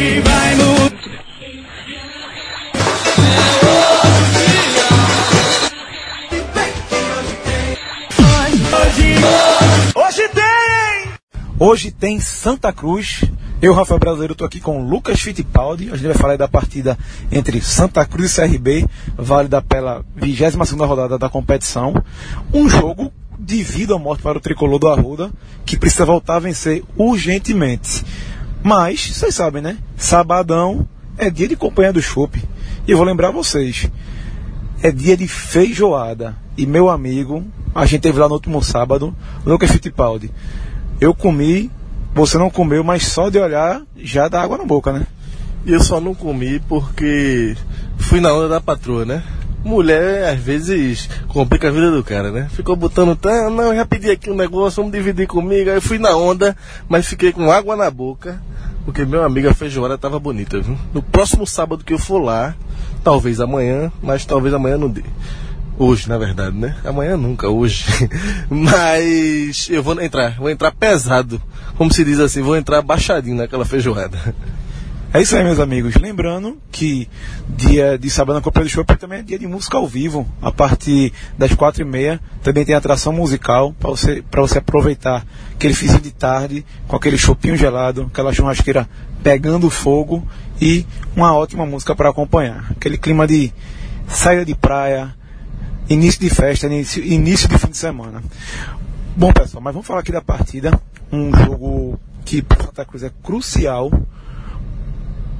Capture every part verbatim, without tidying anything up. que vai mudar. Hoje tem! Hoje tem Santa Cruz. Eu, Rafael Brasileiro, estou aqui com o Lucas Fitipaldi. A gente vai falar da partida entre Santa Cruz e C R B, válida pela vigésima segunda rodada da competição. Um jogo de vida ou morte para o Tricolor do Arruda, que precisa voltar a vencer urgentemente. Mas, vocês sabem, né? Sabadão é dia de companhia do chope. E eu vou lembrar vocês, é dia de feijoada. E, meu amigo, a gente teve lá no último sábado, Lucas Fitipaldi. Eu comi... Você não comeu, mas só de olhar já dá água na boca, né? E eu só não comi porque fui na onda da patroa, né? Mulher, às vezes, complica a vida do cara, né? Ficou botando, tá, não, eu já pedi aqui um negócio, vamos dividir comigo. Aí eu fui na onda, mas fiquei com água na boca, porque, meu amigo, a feijoada tava bonita, viu? No próximo sábado que eu for lá, talvez amanhã, mas talvez amanhã não dê. Hoje, na verdade, né? Amanhã nunca, hoje. Mas eu vou entrar, vou entrar pesado. Como se diz assim, vou entrar baixadinho naquela feijoada. É isso aí, meus amigos. Lembrando que dia de sábado na Copa do Shopping também é dia de música ao vivo. A partir das quatro e meia também tem atração musical para você, pra você aproveitar aquele finzinho de tarde com aquele chopinho gelado, aquela churrasqueira pegando fogo e uma ótima música para acompanhar. Aquele clima de saída de praia, início de festa, início, início de fim de semana. Bom, pessoal, mas vamos falar aqui da partida. Um jogo que para Santa Cruz é crucial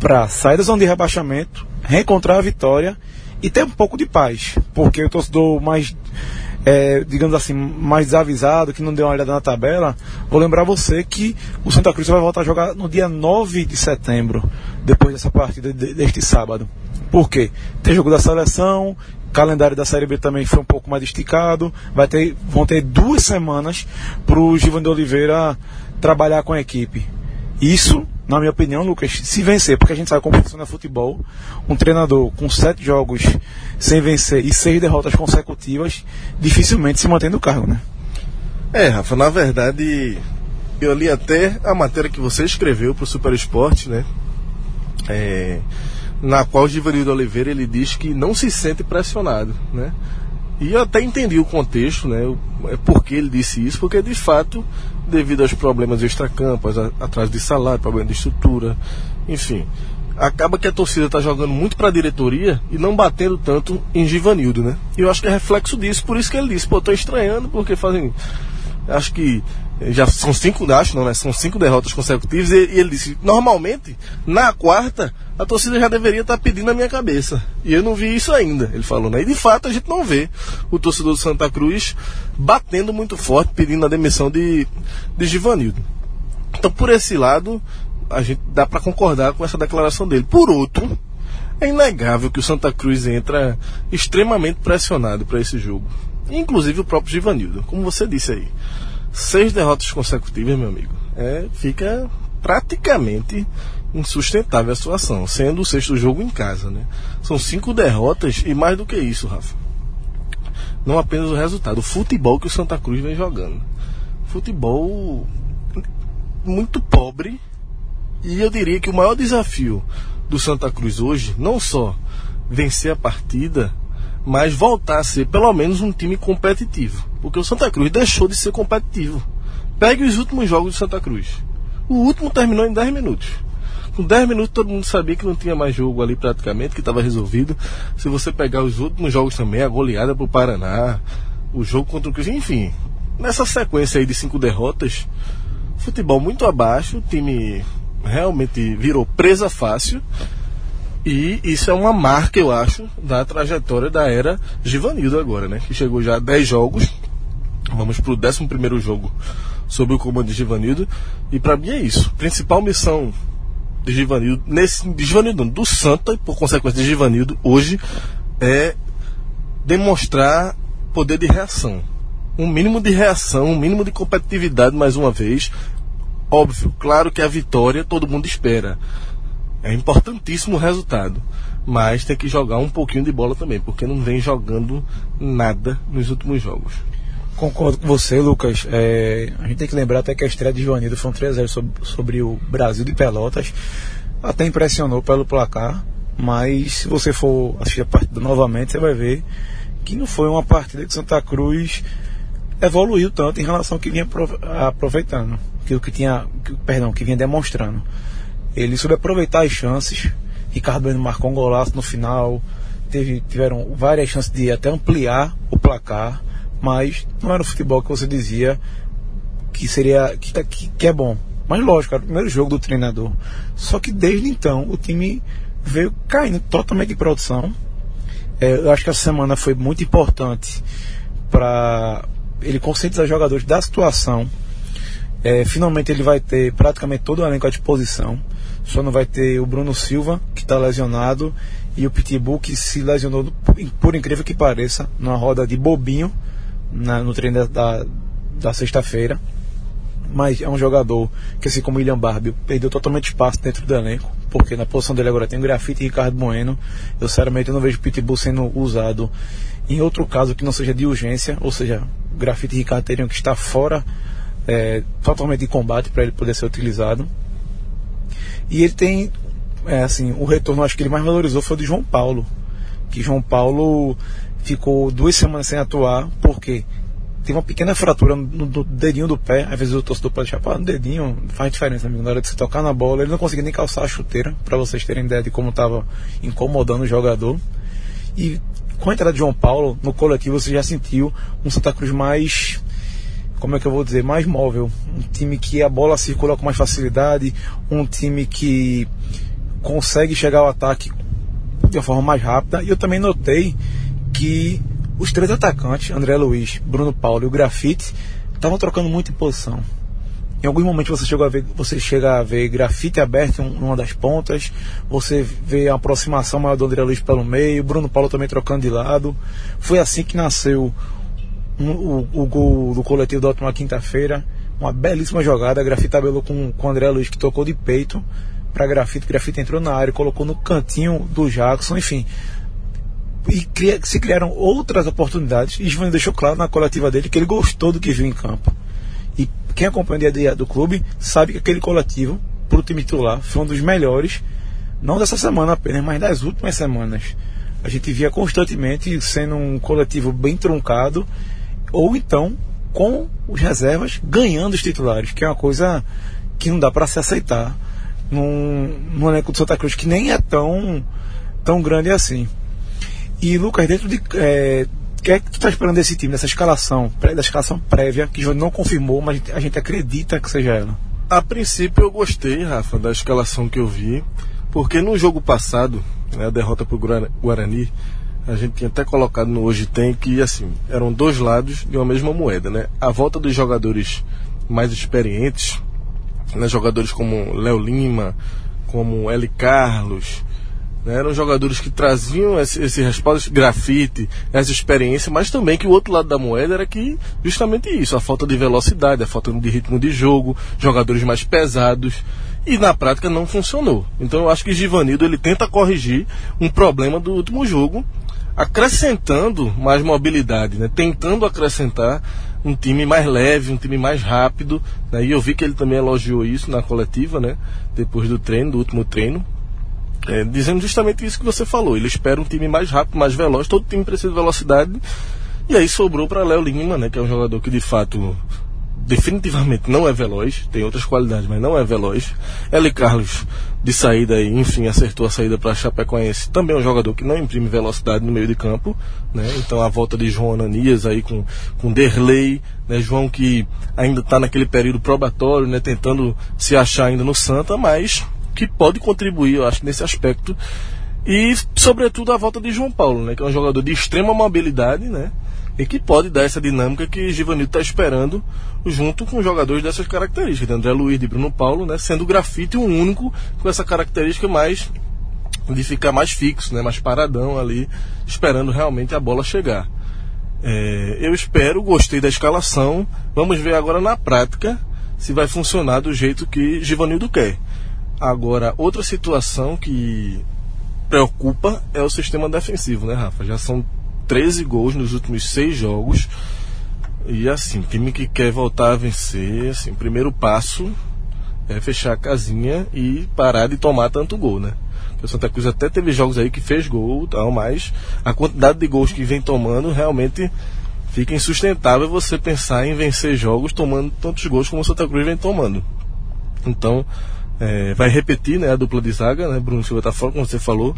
para sair da zona de rebaixamento, reencontrar a vitória e ter um pouco de paz. Porque o torcedor mais, é, digamos assim, mais desavisado, que não deu uma olhada na tabela, vou lembrar você que o Santa Cruz vai voltar a jogar no dia nove de setembro, depois dessa partida de, deste sábado. Por quê? Tem jogo da seleção... O calendário da Série B também foi um pouco mais esticado. Vai ter, vão ter duas semanas para o Gilvan de Oliveira trabalhar com a equipe. Isso, na minha opinião, Lucas, se vencer, porque a gente sabe como funciona futebol. Um treinador com sete jogos sem vencer e seis derrotas consecutivas, dificilmente se mantém no cargo, né? É, Rafa, na verdade, eu li até a matéria que você escreveu para o Super Sport, né? É... na qual o Givanildo Oliveira, ele diz que não se sente pressionado, né? E eu até entendi o contexto, né? Por que ele disse isso, porque de fato, devido aos problemas extracampos, atraso de salário, problema de estrutura, enfim, acaba que a torcida está jogando muito para a diretoria e não batendo tanto em Givanildo, né? E eu acho que é reflexo disso, por isso que ele disse, pô, tô estranhando, porque fazem... acho que já são cinco, acho não, né? São cinco derrotas consecutivas e, e ele disse, normalmente, na quarta, a torcida já deveria estar pedindo a minha cabeça. E eu não vi isso ainda, ele falou, né? E de fato a gente não vê o torcedor do Santa Cruz batendo muito forte, pedindo a demissão de, de Givanildo. Então, por esse lado, a gente dá para concordar com essa declaração dele. Por outro, é inegável que o Santa Cruz entra extremamente pressionado para esse jogo. Inclusive o próprio Givanildo, como você disse aí, seis derrotas consecutivas, meu amigo, é, fica praticamente insustentável a situação, sendo o sexto jogo em casa, né? São cinco derrotas e mais do que isso, Rafa, não apenas o resultado, o futebol que o Santa Cruz vem jogando, futebol muito pobre, e eu diria que o maior desafio do Santa Cruz hoje, não só vencer a partida, mas voltar a ser pelo menos um time competitivo, porque o Santa Cruz deixou de ser competitivo. Pegue os últimos jogos do Santa Cruz, o último terminou em dez minutos. Com dez minutos todo mundo sabia que não tinha mais jogo ali praticamente, que estava resolvido. Se você pegar os últimos jogos também, a goleada para o Paraná, o jogo contra o Cruzeiro, enfim, nessa sequência aí de cinco derrotas, futebol muito abaixo, o time realmente virou presa fácil. E isso é uma marca, eu acho, da trajetória da era Givanildo agora, né? Que chegou já a dez jogos. Vamos pro décimo primeiro jogo sob o comando de Givanildo. E pra mim é isso. Principal missão de Givanildo, nesse, de Givanildo, do Santa, e por consequência de Givanildo, hoje, é demonstrar poder de reação. Um mínimo de reação, um mínimo de competitividade, mais uma vez. Óbvio, claro que a vitória todo mundo espera. É importantíssimo o resultado, mas tem que jogar um pouquinho de bola também, porque não vem jogando nada nos últimos jogos. Concordo com você, Lucas. É, a gente tem que lembrar até que a estreia de Givanildo foi um três a zero sobre, sobre o Brasil de Pelotas. até impressionou pelo placar, mas se você for assistir a partida novamente, você vai ver que não foi uma partida que Santa Cruz evoluiu tanto em relação ao que vinha aproveitando, aquilo que tinha, que, perdão, que vinha demonstrando. Ele soube aproveitar as chances. Ricardo Bueno marcou um golaço no final, teve, tiveram várias chances de até ampliar o placar, mas não era o futebol que você dizia que seria, que, que, que é bom. Mas lógico, era o primeiro jogo do treinador. Só que desde então o time veio caindo totalmente de produção. É, eu acho que a semana foi muito importante para ele conscientizar os jogadores da situação. É, finalmente ele vai ter praticamente todo o elenco à disposição. Só não vai ter o Bruno Silva, que está lesionado, e o Pitbull, que se lesionou, por incrível que pareça, numa roda de bobinho na, no treino da, da sexta-feira. Mas é um jogador que, assim como o William Barbie, perdeu totalmente espaço dentro do elenco, porque na posição dele agora tem o Grafite e Ricardo Bueno. Eu sinceramente não vejo o Pitbull sendo usado em outro caso que não seja de urgência, ou seja, o Grafite e Ricardo teriam que estar fora, é, totalmente de combate, para ele poder ser utilizado. E ele tem, é, assim, o retorno, acho que ele mais valorizou foi o de João Paulo, que João Paulo ficou duas semanas sem atuar porque teve uma pequena fratura no, no dedinho do pé. Às vezes o torcedor pode achar, pá, no dedinho faz diferença, amigo, na hora de você tocar na bola. Ele não conseguia nem calçar a chuteira, para vocês terem ideia de como estava incomodando o jogador. E com a entrada de João Paulo no coletivo, você já sentiu um Santa Cruz mais, como é que eu vou dizer, mais móvel, um time que a bola circula com mais facilidade, um time que consegue chegar ao ataque de uma forma mais rápida. E eu também notei que os três atacantes, André Luiz, Bruno Paulo e o Grafite, estavam trocando muito em posição. Em alguns momentos você chega a ver, você chega a ver Grafite aberto em uma das pontas, você vê a aproximação maior do André Luiz pelo meio, Bruno Paulo também trocando de lado. Foi assim que nasceu um, o, o gol do coletivo da última quinta-feira. Uma belíssima jogada. A Grafite tabelou com, com o André Luiz, que tocou de peito para Grafite. Grafite entrou na área, colocou no cantinho do Jackson, enfim. E cria, se criaram outras oportunidades. E Givanildo deixou claro na coletiva dele que ele gostou do que viu em campo. E quem acompanha o dia do clube sabe que aquele coletivo para o time titular foi um dos melhores, não dessa semana apenas, mas das últimas semanas. A gente via constantemente sendo um coletivo bem truncado, ou então com os reservas ganhando os titulares, que é uma coisa que não dá para se aceitar num, num elenco do Santa Cruz que nem é tão, tão grande assim. E Lucas, dentro de, é, o que é que tu está esperando desse time, dessa escalação, da escalação prévia, que não confirmou, mas a gente acredita que seja ela? A princípio eu gostei, Rafa, da escalação que eu vi, porque no jogo passado, né, a derrota para o Guarani, a gente tinha até colocado no Hoje Tem que, assim, eram dois lados de uma mesma moeda, né? A volta dos jogadores mais experientes, né, jogadores como Léo Lima, como Eli Carlos, né, eram jogadores que traziam esse, esse respaldo, esse Grafite, essa experiência, mas também que o outro lado da moeda era que justamente isso, a falta de velocidade, a falta de ritmo de jogo, jogadores mais pesados, e na prática não funcionou. Então eu acho que Givanildo, ele tenta corrigir um problema do último jogo, acrescentando mais mobilidade, né, tentando acrescentar um time mais leve, um time mais rápido, né, e eu vi que ele também elogiou isso na coletiva, né, depois do treino, do último treino. É, dizendo justamente isso que você falou. Ele espera um time mais rápido, mais veloz. Todo time precisa de velocidade. E aí sobrou para Léo Lima, né, que é um jogador que de fato definitivamente não é veloz, tem outras qualidades, mas não é veloz. Eli Carlos, de saída aí, enfim, acertou a saída para Chapecoense, também é um jogador que não imprime velocidade no meio de campo, né? Então a volta de João Ananias aí com, com Derlei, né? João que ainda está naquele período probatório, né, tentando se achar ainda no Santa, mas que pode contribuir, eu acho, nesse aspecto. E, sobretudo, a volta de João Paulo, né, que é um jogador de extrema mobilidade, né, e que pode dar essa dinâmica que Givanildo está esperando, junto com jogadores dessas características, de André Luiz e Bruno Paulo, né, sendo o Grafite o único com essa característica mais de ficar mais fixo, né, mais paradão ali, esperando realmente a bola chegar. É, eu espero, gostei da escalação, vamos ver agora na prática se vai funcionar do jeito que Givanildo quer. Agora, outra situação que preocupa é o sistema defensivo, né, Rafa? Já são treze gols nos últimos seis jogos. E, assim, time que quer voltar a vencer, assim, o primeiro passo é, fechar a casinha e parar de tomar tanto gol, né? O Santa Cruz até teve jogos aí que fez gol, tal, mas a quantidade de gols que vem tomando realmente fica insustentável você pensar em vencer jogos tomando tantos gols como o Santa Cruz vem tomando. Então, é, vai repetir, né, a dupla de zaga, né? Bruno Silva tá fora, como você falou,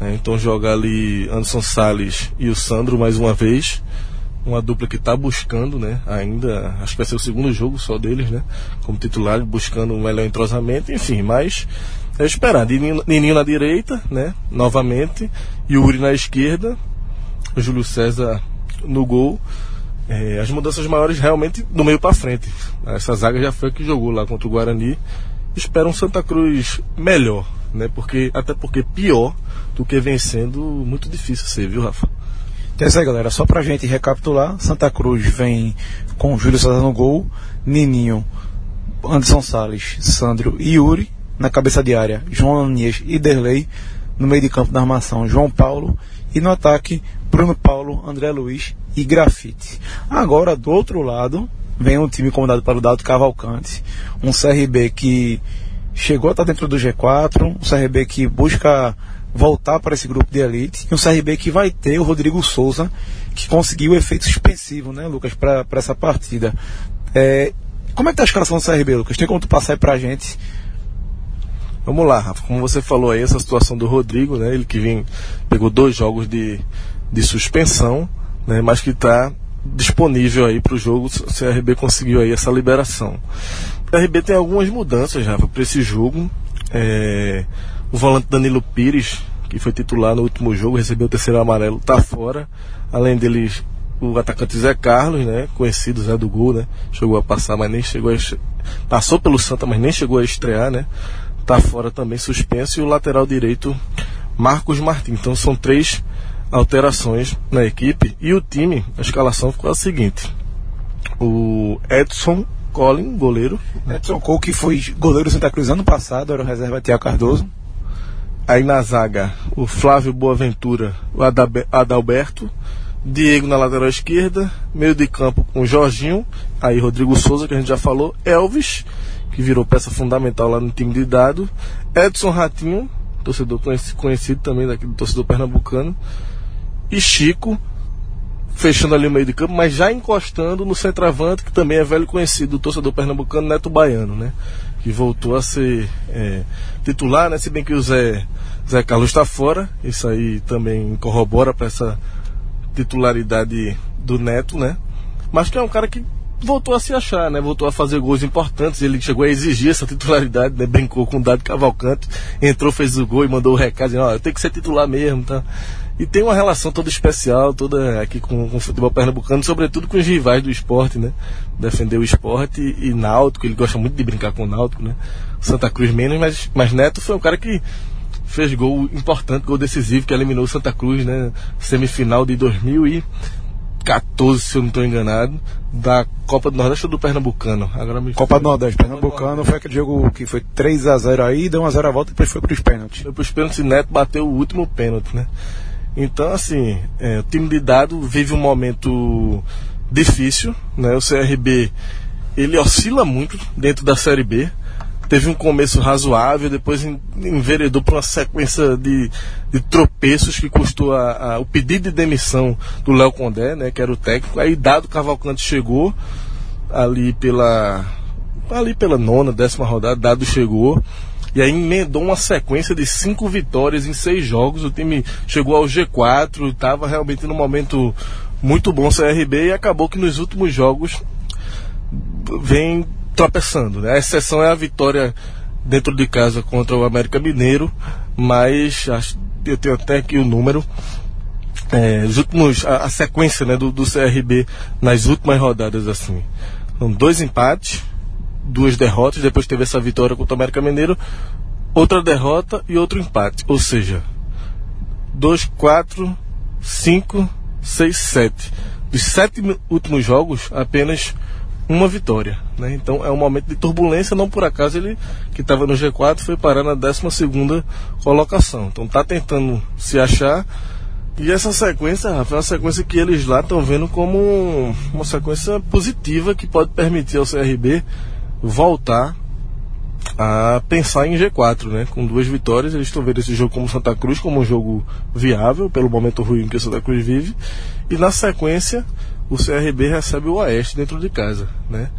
né? Então joga ali Anderson Salles e o Sandro mais uma vez, uma dupla que está buscando, né, ainda, acho que vai ser o segundo jogo só deles, né, como titular, buscando um melhor entrosamento, enfim, mas é esperar. Nininho, Nininho na direita, né, novamente, Yuri na esquerda, Júlio César no gol. É, as mudanças maiores realmente do meio para frente. Essa zaga já foi a que jogou lá contra o Guarani. Espero um Santa Cruz melhor, né, porque, até porque pior do que vencendo, muito difícil ser, viu, Rafa? Então é isso aí, galera, só pra gente recapitular: Santa Cruz vem com Júlio César no gol, Nininho, Anderson Salles, Sandro e Yuri. Na cabeça de área, João Anies e Derlei. No meio de campo da armação, João Paulo. E no ataque, Bruno Paulo, André Luiz e Grafite. Agora, do outro lado, vem um time comandado pelo Dado Cavalcante, um C R B que chegou a estar dentro do G quatro, um C R B que busca voltar para esse grupo de elite, e um C R B que vai ter o Rodrigo Souza, que conseguiu o efeito suspensivo, né, Lucas, para essa partida. É, como é que está a escalação do C R B, Lucas? Tem como tu passar aí para a gente? Vamos lá, Rafa. Como você falou aí, essa situação do Rodrigo, né, ele que vem, pegou dois jogos de, de suspensão, né, mas que está disponível aí para o jogo. O C R B conseguiu aí essa liberação. O C R B tem algumas mudanças, Rafa, para esse jogo. É... O volante Danilo Pires, que foi titular no último jogo, recebeu o terceiro amarelo, está fora. Além deles, o atacante Zé Carlos, né, conhecido Zé do Gol, né, chegou a passar, mas nem chegou a est... passou pelo Santa, mas nem chegou a estrear, né, está fora também, suspenso. E o lateral direito, Marcos Martins. Então são três alterações na equipe. E o time, a escalação ficou a seguinte: o Edson Kölln, goleiro, Edson Kölln, que foi goleiro Santa Cruz ano passado, era o reserva Tiago Cardoso. Aí na zaga, o Flávio Boaventura, o Adalberto, Diego na lateral esquerda, meio de campo com o Jorginho, aí Rodrigo Souza, que a gente já falou, Elvis, que virou peça fundamental lá no time de Dado, Edson Ratinho, torcedor conhecido também daqui do torcedor pernambucano, e Chico, fechando ali o meio de campo, mas já encostando no centroavante, que também é velho conhecido do torcedor pernambucano, Neto Baiano, né, que voltou a ser é, titular, né? Se bem que o Zé, Zé Carlos está fora, isso aí também corrobora para essa titularidade do Neto, né? Mas que é um cara que voltou a se achar, né? Voltou a fazer gols importantes, ele chegou a exigir essa titularidade, né? Brincou com o Dado Cavalcante, entrou, fez o gol e mandou o recado, dizendo: ó, eu tenho que ser titular mesmo, tá? E tem uma relação toda especial, toda aqui com, com o futebol pernambucano, sobretudo com os rivais do esporte, né? Defender o esporte e, e Náutico, ele gosta muito de brincar com o Náutico, né? Santa Cruz menos, mas, mas Neto foi um cara que fez gol importante, gol decisivo, que eliminou o Santa Cruz, né? Semifinal de dois mil e catorze, se eu não estou enganado, da Copa do Nordeste ou do Pernambucano? Agora me... Copa do Nordeste, Pernambucano, foi aquele jogo que foi três a zero aí, deu um a zero a volta e depois foi para os pênaltis. Foi para os pênaltis e Neto bateu o último pênalti, né? Então, assim, é, o time de Dado vive um momento difícil, né? O C R B, ele oscila muito dentro da Série B. Teve um começo razoável, depois enveredou para uma sequência de, de tropeços que custou a, a, o pedido de demissão do Léo Condé, né, que era o técnico. Aí Dado Cavalcante chegou ali pela, ali pela nona, décima rodada, Dado chegou. E aí emendou uma sequência de cinco vitórias em seis jogos. O time chegou ao G quatro, estava realmente num momento muito bom C R B, e acabou que nos últimos jogos vem tropeçando, né? A exceção é a vitória dentro de casa contra o América Mineiro, mas acho, eu tenho até aqui o número, é, os últimos, a, a sequência, né, do, do C R B nas últimas rodadas, assim, então, dois empates, duas derrotas, depois teve essa vitória contra o América Mineiro, outra derrota e outro empate, ou seja, dois, quatro, cinco, seis, sete, dos sete últimos jogos apenas uma vitória, né? Então é um momento de turbulência, não por acaso ele, que estava no G quatro, foi parar na décima segunda colocação, então está tentando se achar. E essa sequência, Rafa, é uma sequência que eles lá estão vendo como uma sequência positiva, que pode permitir ao C R B voltar a pensar em G quatro, né? Com duas vitórias, eles estão vendo esse jogo como Santa Cruz, como um jogo viável, pelo momento ruim que o Santa Cruz vive. E na sequência, o C R B recebe o Oeste dentro de casa, né?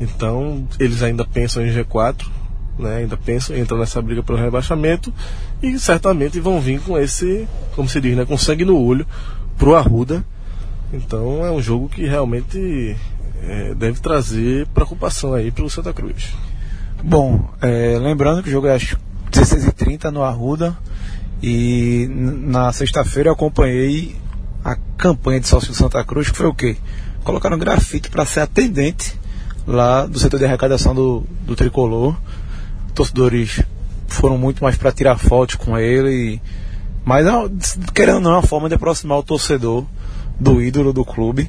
Então, eles ainda pensam em G quatro, né? Ainda pensam, entram nessa briga pelo rebaixamento e certamente vão vir com esse, como se diz, né? Com sangue no olho pro Arruda. Então, é um jogo que realmente é, deve trazer preocupação aí pelo Santa Cruz. Bom, é, lembrando que o jogo é às dezesseis e trinta no Arruda. E na sexta-feira eu acompanhei a campanha de sócio do Santa Cruz, que foi o quê? Colocaram um Grafite para ser atendente lá do setor de arrecadação do, do Tricolor. Torcedores foram muito mais para tirar fotos com ele e... Mas querendo ou não, é uma forma de aproximar o torcedor do ídolo do clube.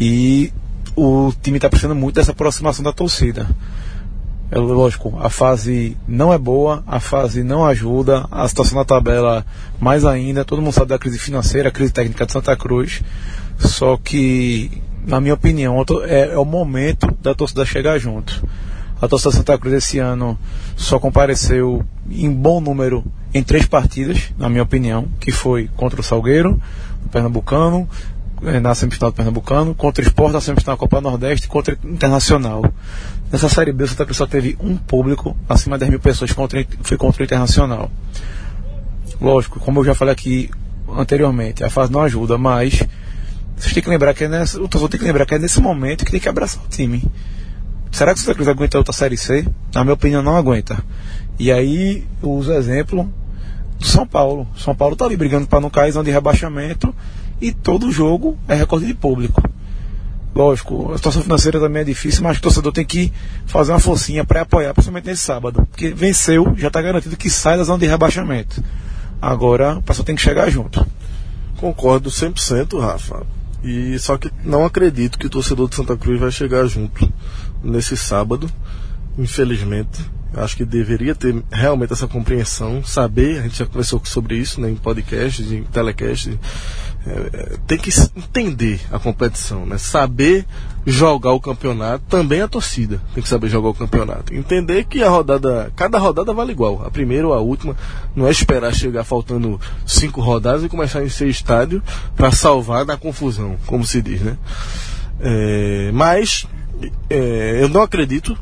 E o time está precisando muito dessa aproximação da torcida. É lógico, a fase não é boa, a fase não ajuda, a situação na tabela mais ainda, todo mundo sabe da crise financeira, a crise técnica de Santa Cruz, só que, na minha opinião, é, é o momento da torcida chegar junto. A torcida de Santa Cruz esse ano só compareceu em bom número em três partidas, na minha opinião, que foi contra o Salgueiro, o Pernambucano, na semifinal do Pernambucano, contra o Sport na semifinal da Copa Nordeste, contra o Internacional. Nessa Série B, o Santa Cruz só teve um público acima de dez mil pessoas, contra, foi contra o Internacional. Lógico, como eu já falei aqui anteriormente, a fase não ajuda, mas vocês têm que lembrar que é nessa, o torcedor tem que lembrar que é nesse momento que tem que abraçar o time. Será que o Santa Cruz aguenta outra Série C? Na minha opinião, não aguenta. E aí, eu uso o exemplo do São Paulo. O São Paulo está ali brigando para não cair, zona de rebaixamento, e todo jogo é recorde de público. Lógico, a situação financeira também é difícil, mas o torcedor tem que fazer uma forcinha para apoiar, principalmente nesse sábado, porque venceu, já está garantido que sai da zona de rebaixamento. Agora o pessoal tem que chegar junto. Concordo cem por cento, Rafa, e só que não acredito que o torcedor de Santa Cruz vai chegar junto nesse sábado, infelizmente. Acho que deveria ter realmente essa compreensão, saber, a gente já conversou sobre isso, né, em podcast, em telecast. É, tem que entender a competição, né? Saber jogar o campeonato, também a torcida tem que saber jogar o campeonato, entender que a rodada, cada rodada vale igual, a primeira ou a última, não é esperar chegar faltando cinco rodadas e começar em seis estádios para salvar da confusão, como se diz, né? É, mas é, eu não acredito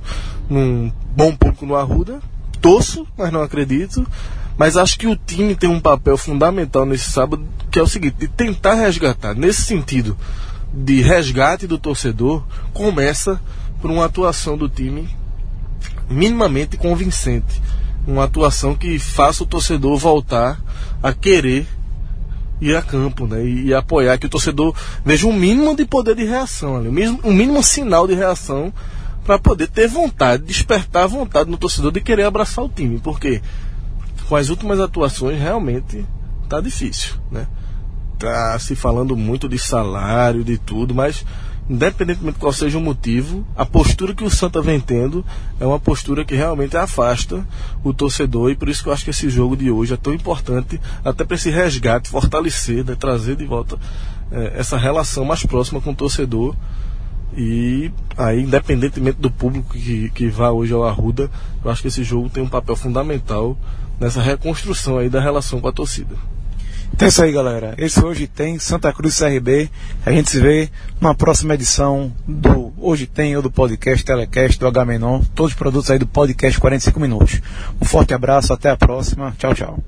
num bom público no Arruda, torço, mas não acredito. Mas acho que o time tem um papel fundamental nesse sábado, que é o seguinte, de tentar resgatar. Nesse sentido de resgate do torcedor, começa por uma atuação do time minimamente convincente. Uma atuação que faça o torcedor voltar a querer ir a campo, né? E, e apoiar, que o torcedor veja um mínimo de poder de reação, ali, um mínimo, um mínimo sinal de reação para poder ter vontade, despertar a vontade no torcedor de querer abraçar o time. Porque com as últimas atuações, realmente tá difícil, né? Tá se falando muito de salário, de tudo, mas independentemente de qual seja o motivo, a postura que o Santa vem tendo é uma postura que realmente afasta o torcedor, e por isso que eu acho que esse jogo de hoje é tão importante, até para esse resgate, fortalecer, né? Trazer de volta é, essa relação mais próxima com o torcedor. E aí, independentemente do público que, que vá hoje ao Arruda, eu acho que esse jogo tem um papel fundamental nessa reconstrução aí da relação com a torcida. Então é isso aí, galera. Esse Hoje Tem Santa Cruz C R B. A gente se vê na próxima edição do Hoje Tem, ou do podcast Telecast, do Agamenon. Todos os produtos aí do podcast quarenta e cinco minutos. Um forte abraço, até a próxima. Tchau, tchau.